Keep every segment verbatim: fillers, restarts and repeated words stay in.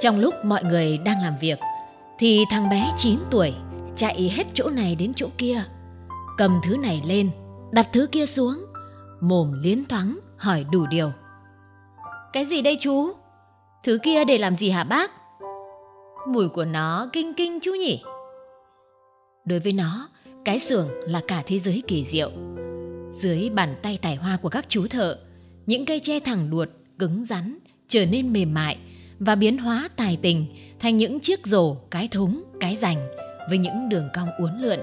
Trong lúc mọi người đang làm việc thì thằng bé chín tuổi chạy hết chỗ này đến chỗ kia, cầm thứ này lên, đặt thứ kia xuống, mồm liến thoáng hỏi đủ điều. Cái gì đây chú? Thứ kia để làm gì hả bác? Mùi của nó kinh kinh chú nhỉ? Đối với nó, cái xưởng là cả thế giới kỳ diệu. Dưới bàn tay tài hoa của các chú thợ, những cây tre thẳng luột, cứng rắn, trở nên mềm mại và biến hóa tài tình thành những chiếc rổ, cái thúng, cái rành với những đường cong uốn lượn.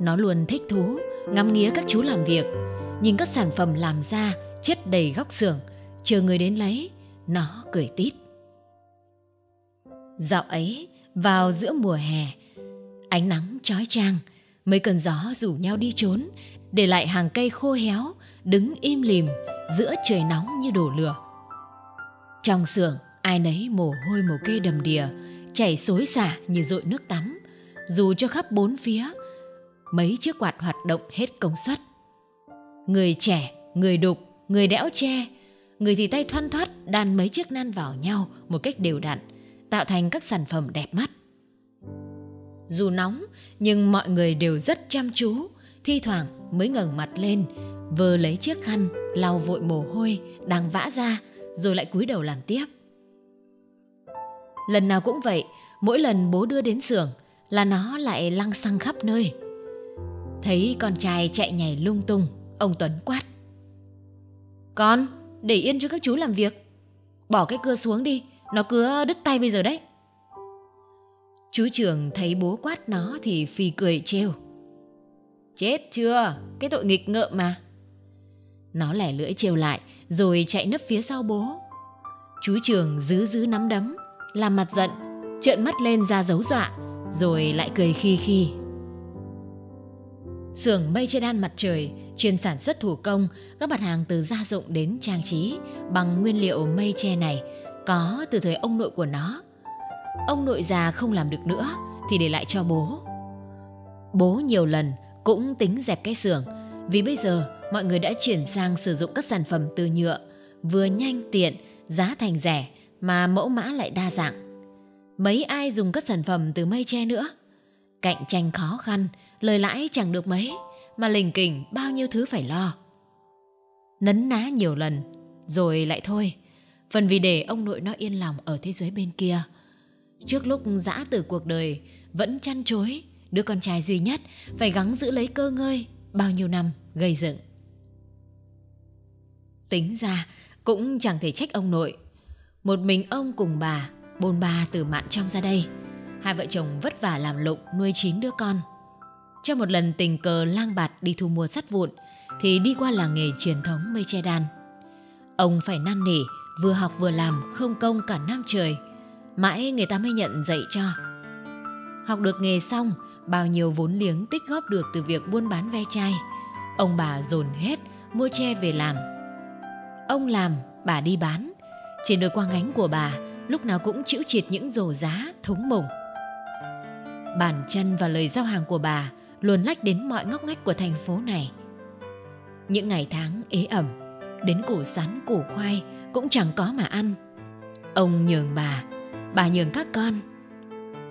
Nó luôn thích thú ngắm nghía các chú làm việc, nhìn các sản phẩm làm ra chất đầy góc xưởng, chờ người đến lấy, nó cười tít. Dạo ấy, vào giữa mùa hè, ánh nắng chói chang, mấy cơn gió rủ nhau đi trốn, để lại hàng cây khô héo đứng im lìm giữa trời nóng như đổ lửa. Trong xưởng, ai nấy mồ hôi mồ kê đầm đìa, chảy xối xả như dội nước tắm, dù cho khắp bốn phía. Mấy chiếc quạt hoạt động hết công suất. Người trẻ, người đục, người đẽo tre, người thì tay thoăn thoắt đan mấy chiếc nan vào nhau một cách đều đặn, tạo thành các sản phẩm đẹp mắt. Dù nóng nhưng mọi người đều rất chăm chú, thi thoảng mới ngẩng mặt lên, vơ lấy chiếc khăn lau vội mồ hôi đang vã ra, rồi lại cúi đầu làm tiếp. Lần nào cũng vậy, mỗi lần bố đưa đến xưởng là nó lại lăng xăng khắp nơi. Thấy con trai chạy nhảy lung tung, ông Tuấn quát: Con, để yên cho các chú làm việc. Bỏ cái cưa xuống đi, nó cứ đứt tay bây giờ đấy. Chú Trường thấy bố quát nó thì phì cười trêu: Chết chưa, cái tội nghịch ngợm mà. Nó lẻ lưỡi trêu lại rồi chạy nấp phía sau bố. Chú Trường dứ dứ nắm đấm, làm mặt giận, trợn mắt lên ra dấu dọa, rồi lại cười khi khi. Xưởng mây che đan mặt trời chuyên sản xuất thủ công các mặt hàng từ gia dụng đến trang trí bằng nguyên liệu mây tre này có từ thời ông nội của nó. Ông nội già không làm được nữa thì để lại cho bố. Bố nhiều lần cũng tính dẹp cái xưởng, vì bây giờ mọi người đã chuyển sang sử dụng các sản phẩm từ nhựa, vừa nhanh tiện, giá thành rẻ mà mẫu mã lại đa dạng. Mấy ai dùng các sản phẩm từ mây tre nữa? Cạnh tranh khó khăn, lời lãi chẳng được mấy, mà lỉnh kỉnh bao nhiêu thứ phải lo. Nấn ná nhiều lần rồi lại thôi, phần vì để ông nội nó yên lòng ở thế giới bên kia. Trước lúc giã từ cuộc đời, vẫn chăn chối đứa con trai duy nhất phải gắng giữ lấy cơ ngơi bao nhiêu năm gây dựng. Tính ra cũng chẳng thể trách ông nội. Một mình ông cùng bà bôn ba từ mạn trong ra đây, hai vợ chồng vất vả làm lụng nuôi chín đứa con. Trong một lần tình cờ lang bạt đi thu mua sắt vụn thì đi qua làng nghề truyền thống mây che đan. Ông phải năn nỉ, vừa học vừa làm không công cả năm trời, mãi người ta mới nhận dạy cho. Học được nghề xong, bao nhiêu vốn liếng tích góp được từ việc buôn bán ve chai, ông bà dồn hết mua tre về làm. Ông làm, bà đi bán. Trên đôi quang gánh của bà lúc nào cũng chịu chịt những rổ giá thúng mủng. Bàn chân và lời giao hàng của bà luồn lách đến mọi ngóc ngách của thành phố này. Những ngày tháng ế ẩm, đến củ sắn củ khoai cũng chẳng có mà ăn. Ông nhường bà, bà nhường các con.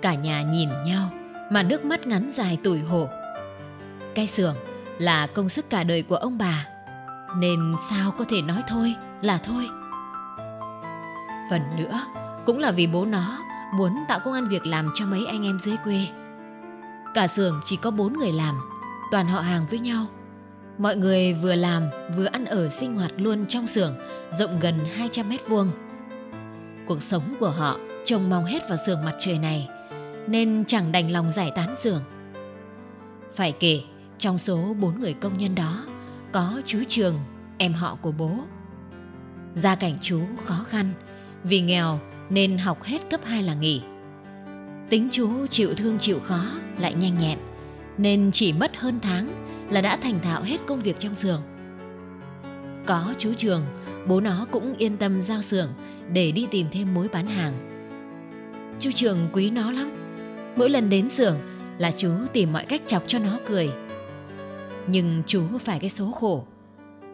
Cả nhà nhìn nhau mà nước mắt ngắn dài tủi hổ. Cái xưởng là công sức cả đời của ông bà, nên sao có thể nói thôi là thôi. Phần nữa cũng là vì bố nó muốn tạo công ăn việc làm cho mấy anh em dưới quê. Cả xưởng chỉ có bốn người làm, toàn họ hàng với nhau. Mọi người vừa làm vừa ăn ở sinh hoạt luôn trong xưởng rộng gần hai trăm mét vuông. Cuộc sống của họ trông mong hết vào xưởng mặt trời này, nên chẳng đành lòng giải tán xưởng. Phải kể, trong số bốn người công nhân đó có chú Trường, em họ của bố. Gia cảnh chú khó khăn, vì nghèo nên học hết cấp hai là nghỉ. Tính chú chịu thương chịu khó lại nhanh nhẹn, nên chỉ mất hơn tháng là đã thành thạo hết công việc trong xưởng. Có chú Trường, bố nó cũng yên tâm giao xưởng để đi tìm thêm mối bán hàng. Chú Trường quý nó lắm. Mỗi lần đến xưởng là chú tìm mọi cách chọc cho nó cười. Nhưng chú phải cái số khổ.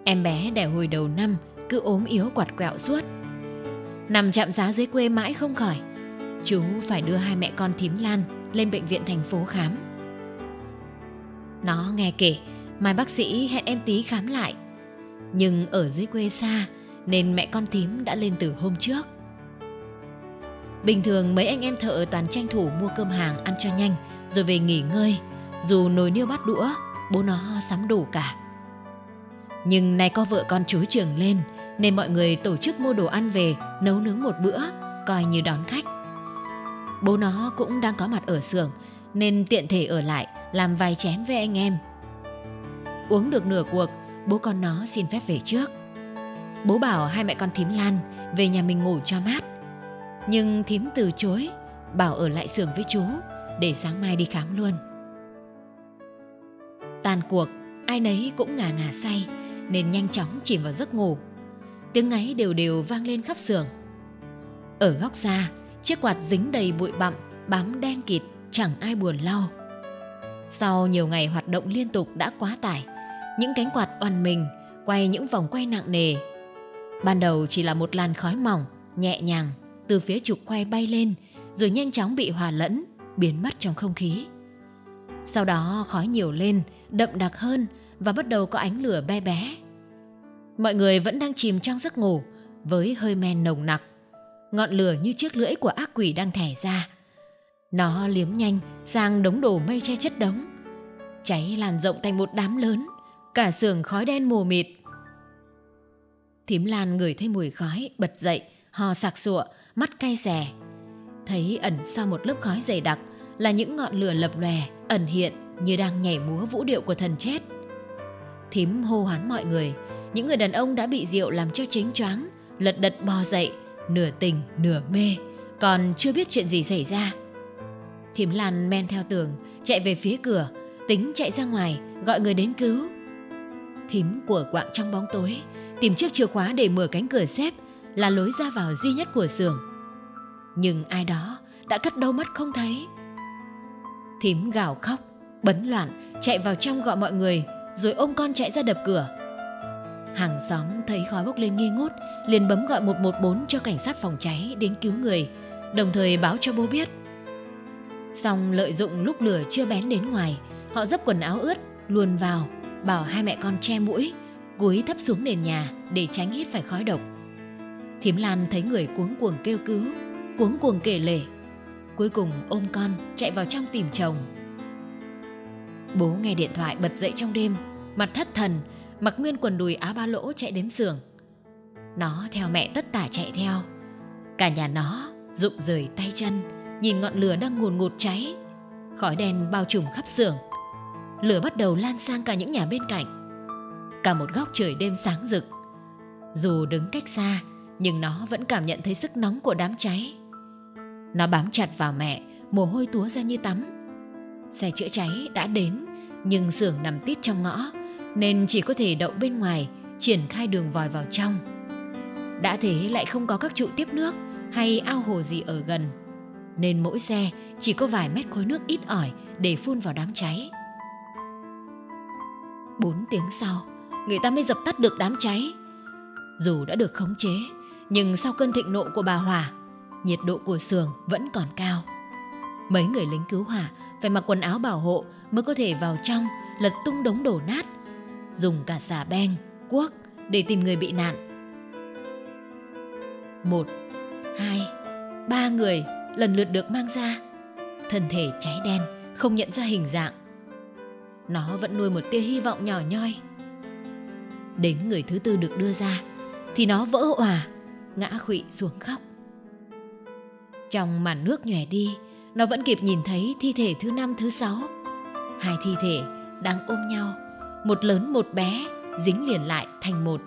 Em bé đẻ hồi đầu năm cứ ốm yếu quặt quẹo suốt. nằm trạm giá dưới quê mãi không khỏi. Chú phải đưa hai mẹ con Thím Lan lên bệnh viện thành phố khám. Nó nghe kể mai bác sĩ hẹn em tí khám lại, nhưng ở dưới quê xa nên mẹ con Thím đã lên từ hôm trước. Bình thường mấy anh em thợ toàn tranh thủ mua cơm hàng ăn cho nhanh rồi về nghỉ ngơi, dù nồi niêu bát đũa bố nó sắm đủ cả. Nhưng nay có vợ con chú Trường lên nên mọi người tổ chức mua đồ ăn về nấu nướng một bữa, coi như đón khách. Bố nó cũng đang có mặt ở xưởng nên tiện thể ở lại làm vài chén với anh em. Uống được nửa cuộc, bố con nó xin phép về trước. Bố bảo hai mẹ con Thím Lan về nhà mình ngủ cho mát, nhưng Thím từ chối, bảo ở lại xưởng với chú để sáng mai đi khám luôn. Tàn cuộc, ai nấy cũng ngà ngà say nên nhanh chóng chìm vào giấc ngủ. Tiếng ngáy đều đều vang lên khắp xưởng. Ở góc ra, chiếc quạt dính đầy bụi bặm bám đen kịt, chẳng ai buồn lau. Sau nhiều ngày hoạt động liên tục đã quá tải, những cánh quạt oằn mình quay những vòng quay nặng nề. Ban đầu chỉ là một làn khói mỏng nhẹ nhàng từ phía trục quay bay lên, rồi nhanh chóng bị hòa lẫn, biến mất trong không khí. Sau đó khói nhiều lên, đậm đặc hơn và bắt đầu có ánh lửa be bé. Mọi người vẫn đang chìm trong giấc ngủ với hơi men nồng nặc. Ngọn lửa như chiếc lưỡi của ác quỷ đang thẻ ra. Nó liếm nhanh sang đống đổ mây che chất đống. Cháy lan rộng thành một đám lớn, cả xưởng khói đen mù mịt. Thím Lan ngửi thấy mùi khói, bật dậy, hò sặc sụa, mắt cay xè. Thấy ẩn sau một lớp khói dày đặc là những ngọn lửa lập lòe, ẩn hiện như đang nhảy múa vũ điệu của thần chết. Thím hô hoán mọi người. Những người đàn ông đã bị rượu làm cho chếnh choáng, lật đật bò dậy, nửa tỉnh nửa mê, còn chưa biết chuyện gì xảy ra. Thím Lan men theo tường chạy về phía cửa, tính chạy ra ngoài gọi người đến cứu. Thím của quạng trong bóng tối, tìm chiếc chìa khóa để mở cánh cửa xếp là lối ra vào duy nhất của xưởng. Nhưng ai đó đã cắt đâu mất không thấy. Thím gào khóc, bấn loạn, chạy vào trong gọi mọi người, rồi ôm con chạy ra đập cửa. Hàng xóm thấy khói bốc lên nghi ngút, liền bấm gọi một một bốn cho cảnh sát phòng cháy đến cứu người, đồng thời báo cho bố biết. Xong lợi dụng lúc lửa chưa bén đến ngoài, họ dấp quần áo ướt, luồn vào, bảo hai mẹ con che mũi, gúi thấp xuống nền nhà để tránh hít phải khói độc. Thím Lan thấy người cuống cuồng kêu cứu, cuống cuồng kể lể. Cuối cùng ôm con chạy vào trong tìm chồng. Bố nghe điện thoại bật dậy trong đêm, mặt thất thần, mặc nguyên quần đùi á ba lỗ chạy đến xưởng. Nó theo mẹ tất tả chạy theo. Cả nhà nó rụng rời tay chân, nhìn ngọn lửa đang ngùn ngụt cháy. Khói đen bao trùm khắp xưởng. Lửa bắt đầu lan sang cả những nhà bên cạnh. Cả một góc trời đêm sáng rực. Dù đứng cách xa, nhưng nó vẫn cảm nhận thấy sức nóng của đám cháy. Nó bám chặt vào mẹ, mồ hôi túa ra như tắm. Xe chữa cháy đã đến, nhưng xưởng nằm tít trong ngõ nên chỉ có thể đậu bên ngoài, triển khai đường vòi vào trong. Đã thế lại không có các trụ tiếp nước hay ao hồ gì ở gần, nên mỗi xe chỉ có vài mét khối nước ít ỏi để phun vào đám cháy. Bốn tiếng sau, người ta mới dập tắt được đám cháy. Dù đã được khống chế, nhưng sau cơn thịnh nộ của bà Hòa, nhiệt độ của xưởng vẫn còn cao. Mấy người lính cứu hỏa phải mặc quần áo bảo hộ mới có thể vào trong, lật tung đống đổ nát, dùng cả xà beng, cuốc để tìm người bị nạn. Một, hai, ba người lần lượt được mang ra. Thân thể cháy đen không nhận ra hình dạng. Nó vẫn nuôi một tia hy vọng nhỏ nhoi. Đến người thứ tư được đưa ra thì nó vỡ òa, ngã khuỵu xuống khóc. Trong màn nước nhòe đi, nó vẫn kịp nhìn thấy thi thể thứ năm, thứ sáu. Hai thi thể đang ôm nhau, một lớn một bé, dính liền lại thành một.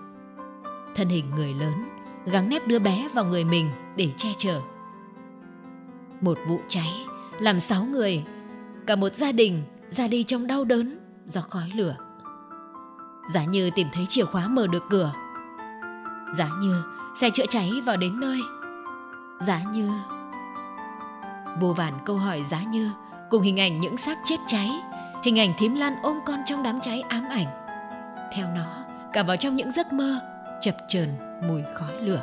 Thân hình người lớn gắng nép đứa bé vào người mình để che chở. Một vụ cháy làm sáu người, cả một gia đình ra đi trong đau đớn do khói lửa. Giá như tìm thấy chìa khóa mở được cửa, giá như xe chữa cháy vào đến nơi, giá như vô vàn câu hỏi giá như cùng hình ảnh những xác chết cháy. Hình ảnh Thím Lan ôm con trong đám cháy ám ảnh theo nó cả vào trong những giấc mơ chập chờn mùi khói lửa.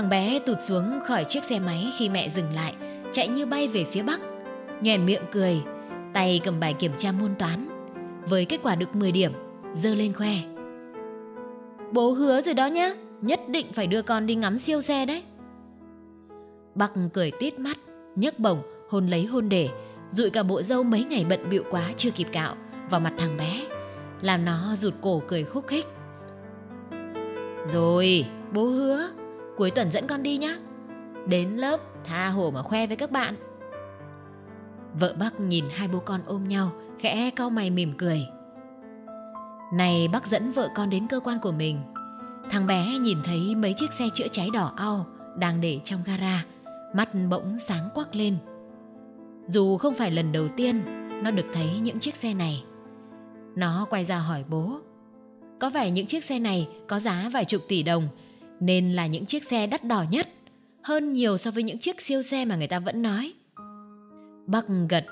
Thằng bé tụt xuống khỏi chiếc xe máy khi mẹ dừng lại, chạy như bay về phía Bắc. Nhoẻn miệng cười, tay cầm bài kiểm tra môn toán. Với kết quả được mười điểm, giơ lên khoe. Bố hứa rồi đó nhá, nhất định phải đưa con đi ngắm siêu xe đấy. Bắc cười tít mắt, nhấc bổng, hôn lấy hôn để, dụi cả bộ râu mấy ngày bận bịu quá chưa kịp cạo vào mặt thằng bé, làm nó rụt cổ cười khúc khích. Rồi, bố hứa, cuối tuần dẫn con đi nhá. Đến lớp, tha hồ mà khoe với các bạn. Vợ Bắc nhìn hai bố con ôm nhau, khẽ cau mày mỉm cười. Này Bắc dẫn vợ con đến cơ quan của mình. Thằng bé nhìn thấy mấy chiếc xe chữa cháy đỏ au đang để trong gara, mắt bỗng sáng quắc lên. Dù không phải lần đầu tiên nó được thấy những chiếc xe này. Nó quay ra hỏi bố. Có vẻ những chiếc xe này có giá vài chục tỷ đồng, nên là những chiếc xe đắt đỏ nhất, hơn nhiều so với những chiếc siêu xe mà người ta vẫn nói. Bắc gật.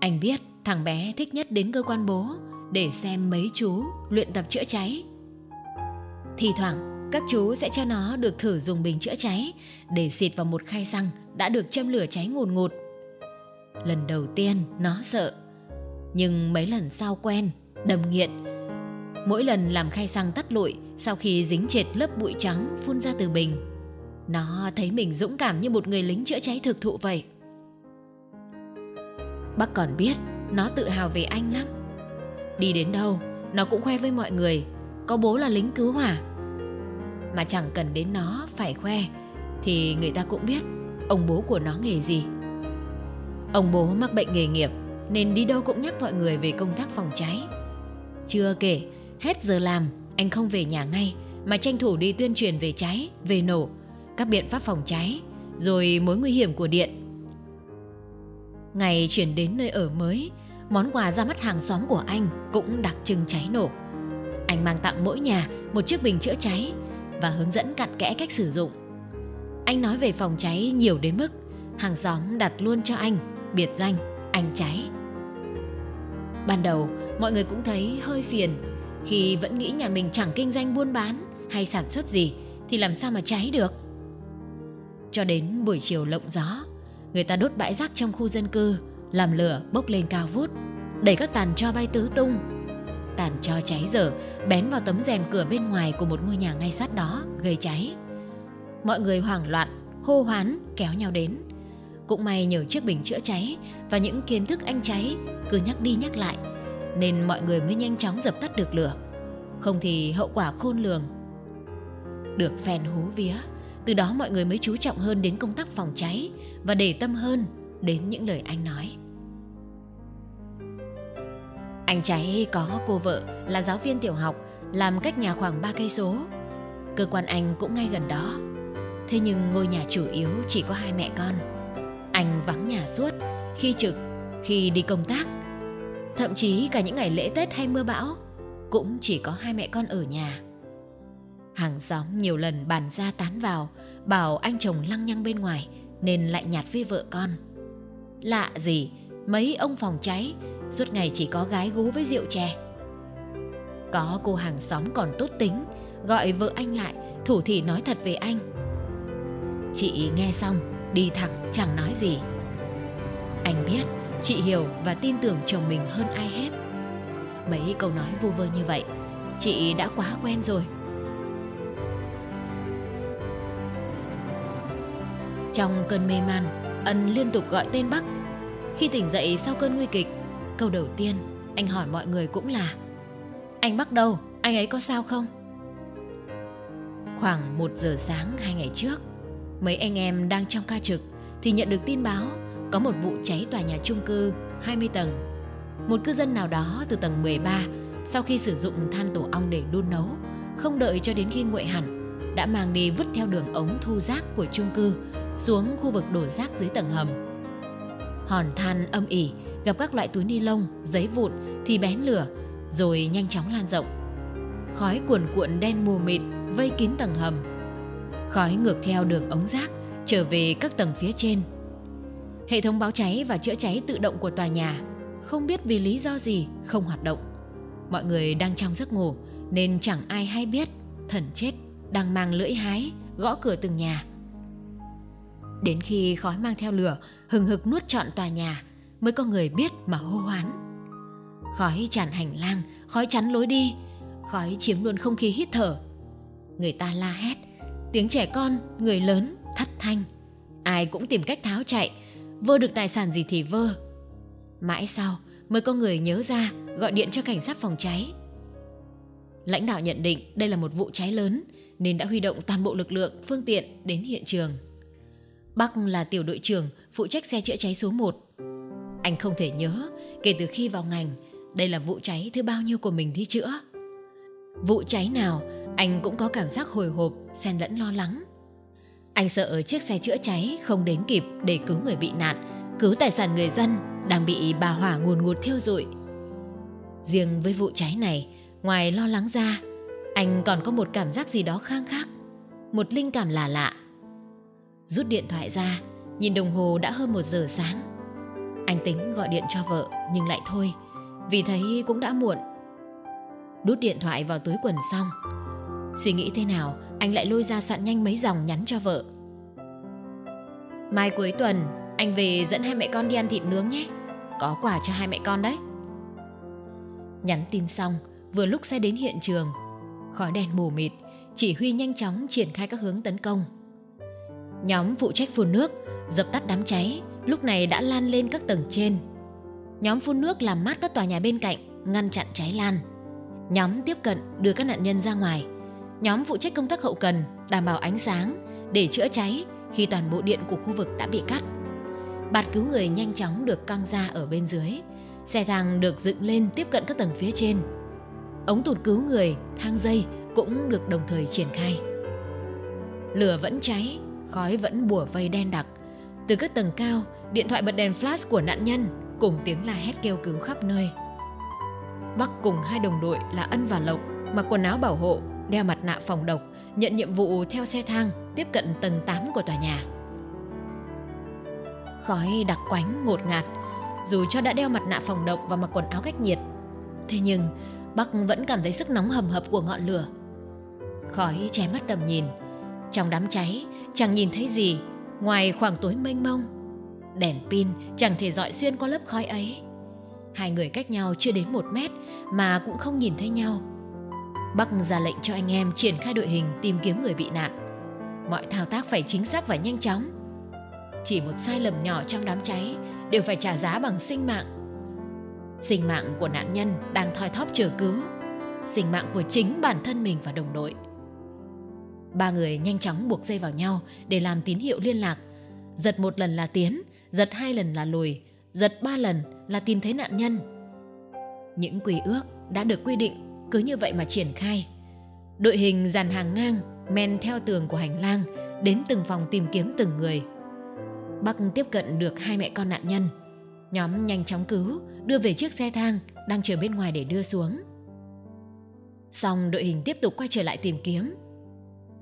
Anh biết thằng bé thích nhất đến cơ quan bố để xem mấy chú luyện tập chữa cháy. Thì thoảng các chú sẽ cho nó được thử dùng bình chữa cháy để xịt vào một khay xăng đã được châm lửa cháy ngùn ngụt. Lần đầu tiên nó sợ, nhưng mấy lần sau quen, đầm nghiện. Mỗi lần làm khay xăng tắt lụi sau khi dính chệt lớp bụi trắng phun ra từ bình, nó thấy mình dũng cảm như một người lính chữa cháy thực thụ vậy. Bác còn biết nó tự hào về anh lắm. Đi đến đâu nó cũng khoe với mọi người có bố là lính cứu hỏa. Mà chẳng cần đến nó phải khoe thì người ta cũng biết ông bố của nó nghề gì. Ông bố mắc bệnh nghề nghiệp nên đi đâu cũng nhắc mọi người về công tác phòng cháy. Chưa kể, hết giờ làm anh không về nhà ngay mà tranh thủ đi tuyên truyền về cháy, về nổ, các biện pháp phòng cháy, rồi mối nguy hiểm của điện. Ngày chuyển đến nơi ở mới, món quà ra mắt hàng xóm của anh cũng đặc trưng cháy nổ. Anh mang tặng mỗi nhà một chiếc bình chữa cháy và hướng dẫn cặn kẽ cách sử dụng. Anh nói về phòng cháy nhiều đến mức hàng xóm đặt luôn cho anh biệt danh Anh Cháy. Ban đầu mọi người cũng thấy hơi phiền khi vẫn nghĩ nhà mình chẳng kinh doanh buôn bán hay sản xuất gì thì làm sao mà cháy được. Cho đến buổi chiều lộng gió, người ta đốt bãi rác trong khu dân cư, làm lửa bốc lên cao vút, đẩy các tàn tro bay tứ tung. Tàn tro cháy dở bén vào tấm rèm cửa bên ngoài của một ngôi nhà ngay sát đó, gây cháy. Mọi người hoảng loạn, hô hoán, kéo nhau đến. Cũng may nhờ chiếc bình chữa cháy và những kiến thức Anh Cháy cứ nhắc đi nhắc lại, nên mọi người mới nhanh chóng dập tắt được lửa. Không thì hậu quả khôn lường. Được phen hú vía, từ đó mọi người mới chú trọng hơn đến công tác phòng cháy và để tâm hơn đến những lời anh nói. Anh Cháy có cô vợ là giáo viên tiểu học, làm cách nhà khoảng ba cây số. Cơ quan anh cũng ngay gần đó. Thế nhưng ngôi nhà chủ yếu chỉ có hai mẹ con. Anh vắng nhà suốt, khi trực, khi đi công tác. Thậm chí cả những ngày lễ Tết hay mưa bão cũng chỉ có hai mẹ con ở nhà. Hàng xóm nhiều lần bàn ra tán vào, bảo anh chồng lăng nhăng bên ngoài nên lại nhạt với vợ con. Lạ gì, mấy ông phòng cháy suốt ngày chỉ có gái gú với rượu chè. Có cô hàng xóm còn tốt tính, gọi vợ anh lại, thủ thỉ nói thật về anh. Chị nghe xong, đi thẳng chẳng nói gì. Anh biết, chị hiểu và tin tưởng chồng mình hơn ai hết. Mấy câu nói vu vơ như vậy, chị đã quá quen rồi. Trong cơn mê man, Ân liên tục gọi tên Bắc. Khi tỉnh dậy sau cơn nguy kịch, câu đầu tiên anh hỏi mọi người cũng là: Anh Bắc đâu? Anh ấy có sao không? Khoảng một giờ sáng hai ngày trước, mấy anh em đang trong ca trực thì nhận được tin báo có một vụ cháy tòa nhà chung cư hai mươi tầng. Một cư dân nào đó từ tầng mười ba, sau khi sử dụng than tổ ong để đun nấu, không đợi cho đến khi nguội hẳn, đã mang đi vứt theo đường ống thu rác của chung cư xuống khu vực đổ rác dưới tầng hầm. Hòn than âm ỉ gặp các loại túi ni lông, giấy vụn thì bén lửa rồi nhanh chóng lan rộng. Khói cuồn cuộn đen mù mịt vây kín tầng hầm. Khói ngược theo đường ống rác trở về các tầng phía trên. Hệ thống báo cháy và chữa cháy tự động của tòa nhà không biết vì lý do gì không hoạt động. Mọi người đang trong giấc ngủ nên chẳng ai hay biết thần chết đang mang lưỡi hái gõ cửa từng nhà. Đến khi khói mang theo lửa hừng hực nuốt trọn tòa nhà mới có người biết mà hô hoán. Khói tràn hành lang, khói chắn lối đi, khói chiếm luôn không khí hít thở. Người ta la hét, tiếng trẻ con, người lớn thất thanh. Ai cũng tìm cách tháo chạy, vơ được tài sản gì thì vơ. Mãi sau mới có người nhớ ra gọi điện cho cảnh sát phòng cháy. Lãnh đạo nhận định đây là một vụ cháy lớn nên đã huy động toàn bộ lực lượng, phương tiện đến hiện trường. Bắc là tiểu đội trưởng phụ trách xe chữa cháy số một. Anh không thể nhớ kể từ khi vào ngành đây là vụ cháy thứ bao nhiêu của mình đi chữa. Vụ cháy nào anh cũng có cảm giác hồi hộp xen lẫn lo lắng. Anh sợ ở chiếc xe chữa cháy không đến kịp để cứu người bị nạn, cứu tài sản người dân đang bị bà hỏa ngùn ngụt thiêu rụi. Riêng với vụ cháy này, ngoài lo lắng ra, anh còn có một cảm giác gì đó khang khác, một linh cảm lạ lạ. Rút điện thoại ra, nhìn đồng hồ đã hơn một giờ sáng. Anh tính gọi điện cho vợ nhưng lại thôi, vì thấy cũng đã muộn. Đút điện thoại vào túi quần xong, suy nghĩ thế nào anh lại lôi ra soạn nhanh mấy dòng nhắn cho vợ. Mai cuối tuần anh về dẫn hai mẹ con đi ăn thịt nướng nhé, có quà cho hai mẹ con đấy. Nhắn tin xong, vừa lúc xe đến hiện trường. Khói đèn mù mịt, chỉ huy nhanh chóng triển khai các hướng tấn công. Nhóm phụ trách phun nước, dập tắt đám cháy lúc này đã lan lên các tầng trên. Nhóm phun nước làm mát các tòa nhà bên cạnh, ngăn chặn cháy lan. Nhóm tiếp cận đưa các nạn nhân ra ngoài. Nhóm phụ trách công tác hậu cần, đảm bảo ánh sáng để chữa cháy khi toàn bộ điện của khu vực đã bị cắt. Bạt cứu người nhanh chóng được căng ra ở bên dưới. Xe thang được dựng lên tiếp cận các tầng phía trên. Ống tụt cứu người, thang dây cũng được đồng thời triển khai. Lửa vẫn cháy, khói vẫn bủa vây đen đặc. Từ các tầng cao, điện thoại bật đèn flash của nạn nhân cùng tiếng la hét kêu cứu khắp nơi. Bắc cùng hai đồng đội là Ân và Lộc mặc quần áo bảo hộ, đeo mặt nạ phòng độc, nhận nhiệm vụ theo xe thang tiếp cận tầng tám của tòa nhà. Khói đặc quánh ngột ngạt, dù cho đã đeo mặt nạ phòng độc và mặc quần áo cách nhiệt, thế nhưng Bắc vẫn cảm thấy sức nóng hầm hập của ngọn lửa. Khói che mất tầm nhìn, trong đám cháy chẳng nhìn thấy gì ngoài khoảng tối mênh mông. Đèn pin chẳng thể rọi xuyên qua lớp khói ấy. Hai người cách nhau chưa đến một mét mà cũng không nhìn thấy nhau. Bắc ra lệnh cho anh em triển khai đội hình tìm kiếm người bị nạn. Mọi thao tác phải chính xác và nhanh chóng. Chỉ một sai lầm nhỏ trong đám cháy đều phải trả giá bằng sinh mạng. Sinh mạng của nạn nhân đang thoi thóp chờ cứu, sinh mạng của chính bản thân mình và đồng đội. Ba người nhanh chóng buộc dây vào nhau để làm tín hiệu liên lạc. Giật một lần là tiến, giật hai lần là lùi, giật ba lần là tìm thấy nạn nhân. Những quy ước đã được quy định cứ như vậy mà triển khai. Đội hình dàn hàng ngang men theo tường của hành lang đến từng phòng tìm kiếm từng người. Bắc tiếp cận được hai mẹ con nạn nhân. Nhóm nhanh chóng cứu, đưa về chiếc xe thang đang chờ bên ngoài để đưa xuống. Xong đội hình tiếp tục quay trở lại tìm kiếm.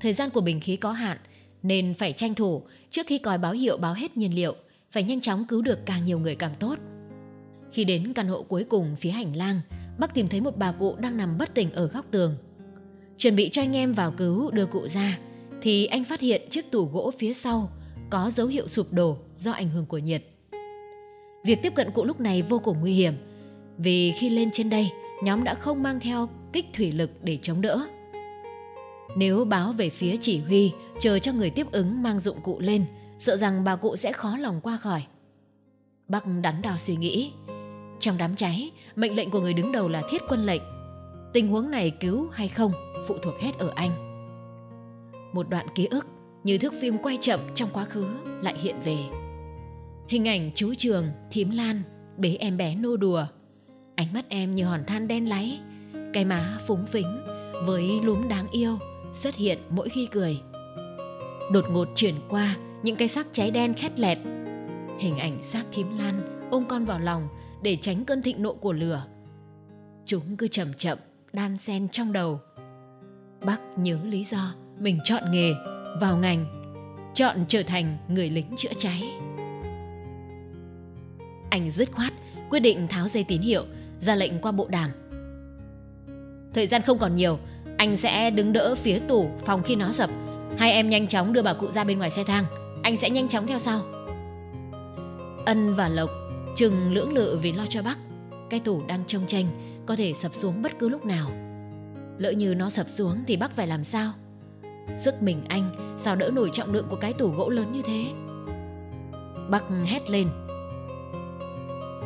Thời gian của bình khí có hạn nên phải tranh thủ, trước khi còi báo hiệu báo hết nhiên liệu, phải nhanh chóng cứu được càng nhiều người càng tốt. Khi đến căn hộ cuối cùng phía hành lang, Bắc tìm thấy một bà cụ đang nằm bất tỉnh ở góc tường. Chuẩn bị cho anh em vào cứu đưa cụ ra thì anh phát hiện chiếc tủ gỗ phía sau có dấu hiệu sụp đổ do ảnh hưởng của nhiệt. Việc tiếp cận cụ lúc này vô cùng nguy hiểm, vì khi lên trên đây nhóm đã không mang theo kích thủy lực để chống đỡ. Nếu báo về phía chỉ huy chờ cho người tiếp ứng mang dụng cụ lên, sợ rằng bà cụ sẽ khó lòng qua khỏi. Bắc đắn đo suy nghĩ. Trong đám cháy, mệnh lệnh của người đứng đầu là thiết quân lệnh. Tình huống này cứu hay không phụ thuộc hết ở anh. Một đoạn ký ức như thước phim quay chậm trong quá khứ lại hiện về. Hình ảnh chú Trường, Thím Lan bế em bé nô đùa, ánh mắt em như hòn than đen láy, cái má phúng phính với lúm đáng yêu xuất hiện mỗi khi cười. Đột ngột chuyển qua những cái xác cháy đen khét lẹt, hình ảnh xác Thím Lan ôm con vào lòng để tránh cơn thịnh nộ của lửa. Chúng cứ chậm chậm đan xen trong đầu. Bắc nhớ lý do mình chọn nghề, vào ngành, chọn trở thành người lính chữa cháy. Anh dứt khoát quyết định tháo dây tín hiệu, ra lệnh qua bộ đàm. Thời gian không còn nhiều, anh sẽ đứng đỡ phía tủ phòng khi nó sập, Hai em nhanh chóng đưa bà cụ ra bên ngoài xe thang, anh sẽ nhanh chóng theo sau. Ân và Lộc chừng lưỡng lự vì lo cho Bắc. Cái tủ đang trông chênh, có thể sập xuống bất cứ lúc nào. Lỡ như nó sập xuống thì Bắc phải làm sao? Sức mình anh sao đỡ nổi trọng lượng của cái tủ gỗ lớn như thế? Bắc hét lên.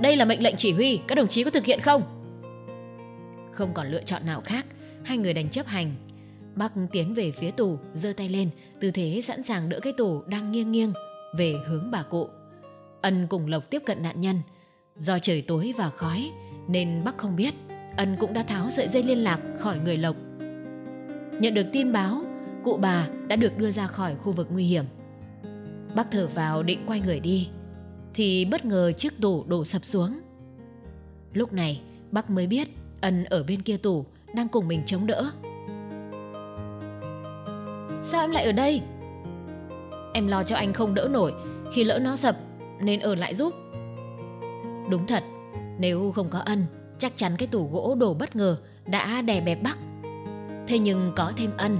Đây là mệnh lệnh chỉ huy, các đồng chí có thực hiện không? Không còn lựa chọn nào khác, hai người đành chấp hành. Bắc tiến về phía tủ, giơ tay lên, tư thế sẵn sàng đỡ cái tủ đang nghiêng nghiêng về hướng bà cụ. Ân cùng Lộc tiếp cận nạn nhân. Do trời tối và khói nên Bắc không biết Ân cũng đã tháo sợi dây liên lạc khỏi người Lộc. Nhận được tin báo, cụ bà đã được đưa ra khỏi khu vực nguy hiểm. Bắc thở vào định quay người đi thì bất ngờ chiếc tủ đổ sập xuống. Lúc này Bắc mới biết Ân ở bên kia tủ đang cùng mình chống đỡ. Sao em lại ở đây? Em lo cho anh không đỡ nổi khi lỡ nó sập nên ở lại giúp. Đúng thật, nếu không có Ân, chắc chắn cái tủ gỗ đổ bất ngờ đã đè bẹp Bắc. Thế nhưng có thêm Ân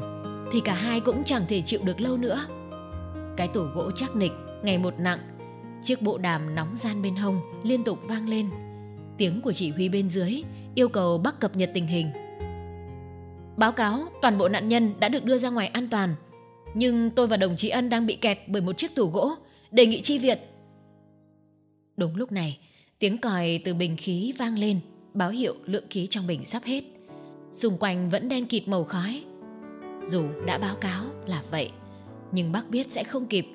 thì cả hai cũng chẳng thể chịu được lâu nữa. Cái tủ gỗ chắc nịch ngày một nặng, chiếc bộ đàm nóng ran bên hông liên tục vang lên. Tiếng của chỉ huy bên dưới yêu cầu Bắc cập nhật tình hình. Báo cáo, toàn bộ nạn nhân đã được đưa ra ngoài an toàn, nhưng tôi và đồng chí Ân đang bị kẹt bởi một chiếc tủ gỗ, đề nghị chi viện. Đúng lúc này, tiếng còi từ bình khí vang lên, báo hiệu lượng khí trong bình sắp hết. Xung quanh vẫn đen kịt màu khói. Dù đã báo cáo là vậy, nhưng Bắc biết sẽ không kịp.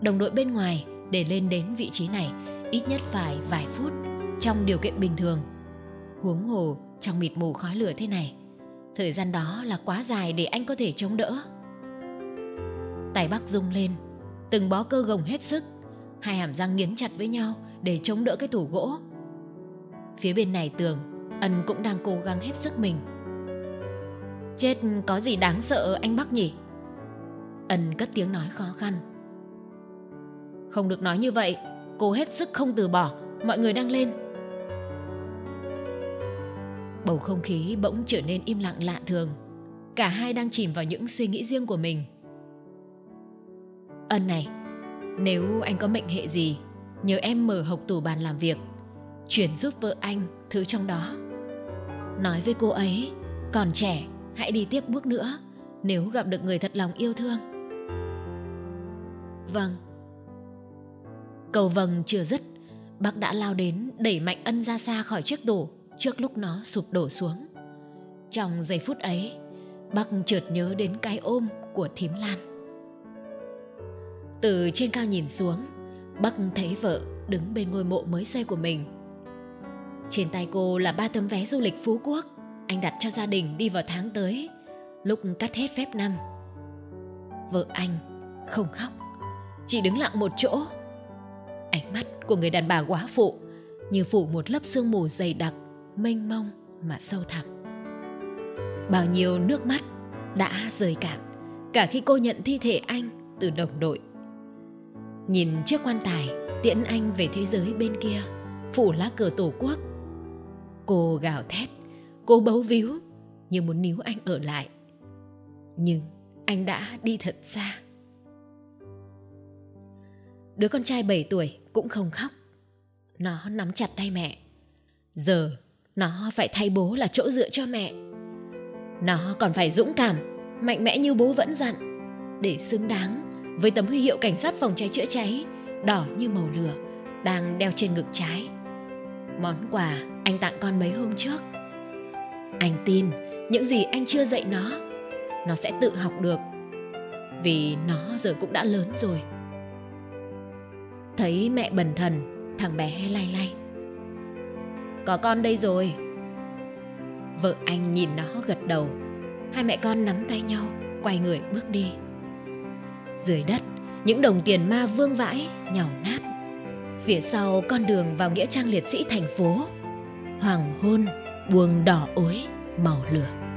Đồng đội bên ngoài để lên đến vị trí này ít nhất phải vài phút trong điều kiện bình thường. Huống hồ trong mịt mù khói lửa thế này, thời gian đó là quá dài để anh có thể chống đỡ. Tay Bắc rung lên, từng bó cơ gồng hết sức, hai hàm răng nghiến chặt với nhau để chống đỡ cái tủ gỗ. Phía bên này tường, Ân cũng đang cố gắng hết sức mình. Chết có gì đáng sợ anh Bắc nhỉ? Ân cất tiếng nói khó khăn. Không được nói như vậy, cô hết sức không từ bỏ, mọi người đang lên. Bầu không khí bỗng trở nên im lặng lạ thường. Cả hai đang chìm vào những suy nghĩ riêng của mình. Ân này, nếu anh có mệnh hệ gì, nhờ em mở hộc tủ bàn làm việc, chuyển giúp vợ anh thứ trong đó. Nói với cô ấy, còn trẻ, hãy đi tiếp bước nữa, nếu gặp được người thật lòng yêu thương. Vâng. Cầu vâng chưa dứt, bác đã lao đến đẩy mạnh Ân ra xa khỏi chiếc tủ trước lúc nó sụp đổ xuống. Trong giây phút ấy, bác chợt nhớ đến cái ôm của Thím Lan. Từ trên cao nhìn xuống, bác thấy vợ đứng bên ngôi mộ mới xây của mình. Trên tay cô là ba tấm vé du lịch Phú Quốc anh đặt cho gia đình đi vào tháng tới, lúc cắt hết phép năm. Vợ anh không khóc, chỉ đứng lặng một chỗ. Ánh mắt của người đàn bà quá phụ như phủ một lớp sương mù dày đặc, mênh mông mà sâu thẳm. Bao nhiêu nước mắt đã rơi cạn, cả khi cô nhận thi thể anh từ đồng đội. Nhìn chiếc quan tài tiễn anh về thế giới bên kia phủ lá cờ Tổ quốc, cô gào thét, cô bấu víu như muốn níu anh ở lại. Nhưng anh đã đi thật xa. Đứa con trai bảy tuổi cũng không khóc. Nó nắm chặt tay mẹ. Giờ nó phải thay bố là chỗ dựa cho mẹ. Nó còn phải dũng cảm, mạnh mẽ như bố vẫn dặn, để xứng đáng với tấm huy hiệu cảnh sát phòng cháy chữa cháy đỏ như màu lửa đang đeo trên ngực trái, món quà anh tặng con mấy hôm trước. Anh tin những gì anh chưa dạy nó, nó sẽ tự học được, vì nó giờ cũng đã lớn rồi. Thấy mẹ bần thần, thằng bé lay lay. Có con đây rồi. Vợ anh nhìn nó gật đầu. Hai mẹ con nắm tay nhau, quay người bước đi. Dưới đất, những đồng tiền ma vương vãi, nhàu nát. Phía sau con đường vào nghĩa trang liệt sĩ thành phố, hoàng hôn buông đỏ ối màu lửa.